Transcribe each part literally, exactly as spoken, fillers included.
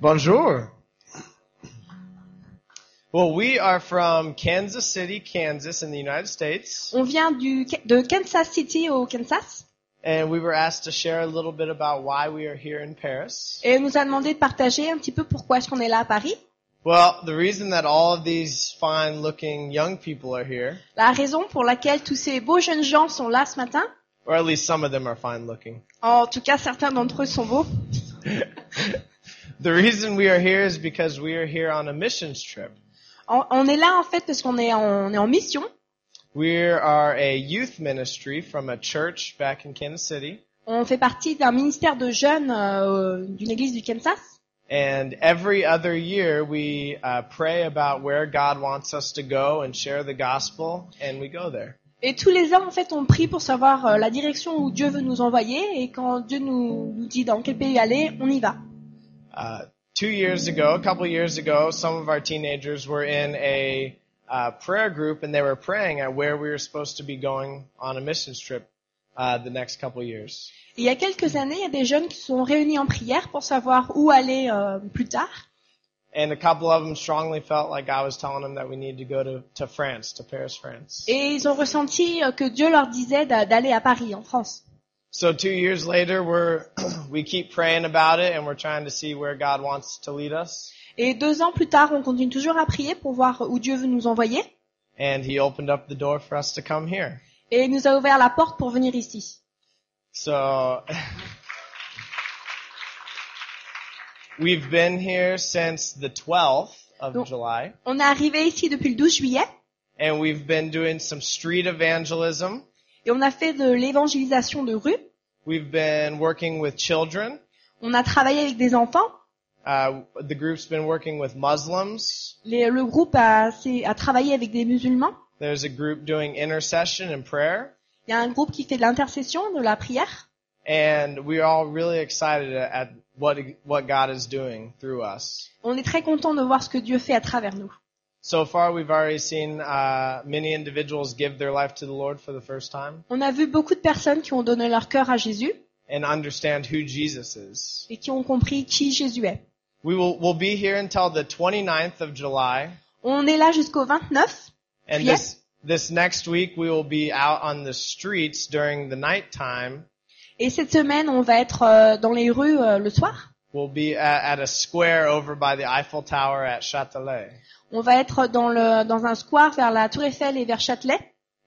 Bonjour. Well, we are from Kansas City, Kansas, in the United States. On vient du, de Kansas City au Kansas. And we were asked to share a little bit about why we are here in Paris. Et on nous a demandé de partager un petit peu pourquoi est-ce qu'on est là à Paris. Well, the reason that all of these fine-looking young people are here. La raison pour laquelle tous ces beaux jeunes gens sont là ce matin. Or at least some of them are fine-looking. En tout cas, certains d'entre eux sont beaux. The reason we are here is because we are here on a missions trip. On, on est là en fait parce qu'on est en, on est en mission. We are a youth ministry from a church back in Kansas City. On fait partie d'un ministère de jeunes euh, d'une église du Kansas. And every other year we uh, pray about where God wants us to go and share the gospel, and we go there. Et tous les ans en fait on prie pour savoir euh, la direction où Dieu veut nous envoyer, et quand Dieu nous, nous dit dans quel pays aller, on y va. Uh, two years ago, a couple years ago, some of our teenagers were in a Uh, prayer group, and they were praying at where we were supposed to be going on a missions trip uh, the next couple years. Il y a quelques années, il y a des jeunes qui sont réunis en prière pour savoir où aller euh, plus tard. And a couple of them strongly felt like I was telling them that we need to go to, to France, to Paris, France. Et ils ont ressenti que Dieu leur disait d'aller à Paris, en France. So two years later, we're we keep praying about it, and we're trying to see where God wants to lead us. Et deux ans plus tard, on continue toujours à prier pour voir où Dieu veut nous envoyer. And he opened up the door for us to come here. Et il nous a ouvert la porte pour venir ici. So, we've been here since the twelfth of July. On est arrivé ici depuis le douze juillet. And we've been doing some street evangelism. Et on a fait de l'évangélisation de rue. We've been working with children. On a travaillé avec des enfants. Uh, the group's been working with Muslims. Les, le groupe a, a travaillé avec des musulmans. There's a group doing intercession and prayer. Il y a un groupe qui fait de l'intercession, de la prière. And we're all really excited at what what God is doing through us. On est très content de voir ce que Dieu fait à travers nous. So far, we've already seen uh, many individuals give their life to the Lord for the first time. On a vu beaucoup de personnes qui ont donné leur cœur à Jésus. And understand who Jesus is. Et qui ont compris qui Jésus est. We will we'll be here until the twenty-ninth of July. On est là jusqu'au vingt-neuf. And yeah. this this next week we will be out on the streets during the night time. Et cette semaine, on va être euh, dans les rues euh, le soir. We'll be at, at a square over by the Eiffel Tower at Châtelet. On va être dans le dans un square vers la Tour Eiffel et vers Châtelet.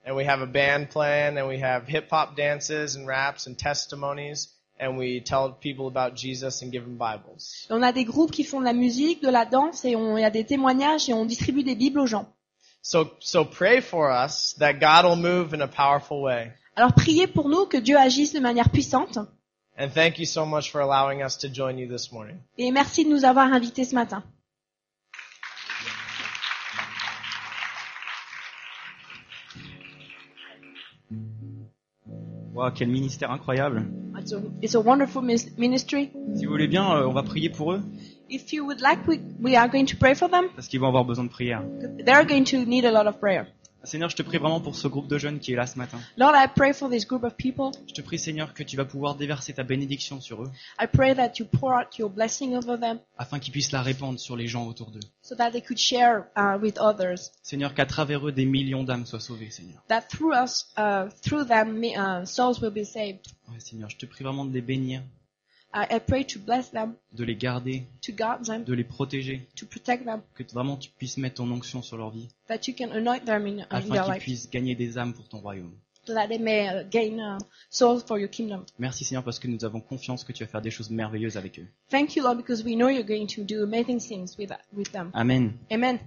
And we have a band playing, and we have hip hop dances and raps and testimonies, and we tell people about Jesus and give them Bibles. On a des groupes qui font de la musique, de la danse, et on il y a des témoignages et on distribue des Bibles aux gens. So so pray for us that God will move in a powerful way. Alors priez pour nous que Dieu agisse de manière puissante. And thank you so much for allowing us to join you this morning. Et merci de nous avoir invités ce matin. Wow, quel ministère incroyable. It's a, it's a wonderful ministry. Si vous voulez bien, on va prier pour eux. If you would like, we, we are going to pray for them. Parce qu'ils vont avoir besoin de prière. They are going to need a lot of prayer. Seigneur, je te prie vraiment pour ce groupe de jeunes qui est là ce matin. Lord, I pray for this group of people. Je te prie, Seigneur, que tu vas pouvoir déverser ta bénédiction sur eux. I pray that you pour out your blessing over them. Afin qu'ils puissent la répandre sur les gens autour d'eux. So that they could share uh, with others. Seigneur, qu'à travers eux des millions d'âmes soient sauvées, Seigneur. That through us, uh, through them, uh, souls will be saved. Ouais, Seigneur, je te prie vraiment de les bénir. I pray to bless them, de les garder, to guard them, de les protéger, to protect them, que vraiment tu puisses mettre ton onction sur leur vie, that you can anoint them in, afin in their qu'ils life, puissent gagner des âmes pour ton royaume. So that they may gain souls for your kingdom. Merci Seigneur parce que nous avons confiance que tu vas faire des choses merveilleuses avec eux. Thank you Lord because we know you're going to do amazing things with, with them. Amen. Amen.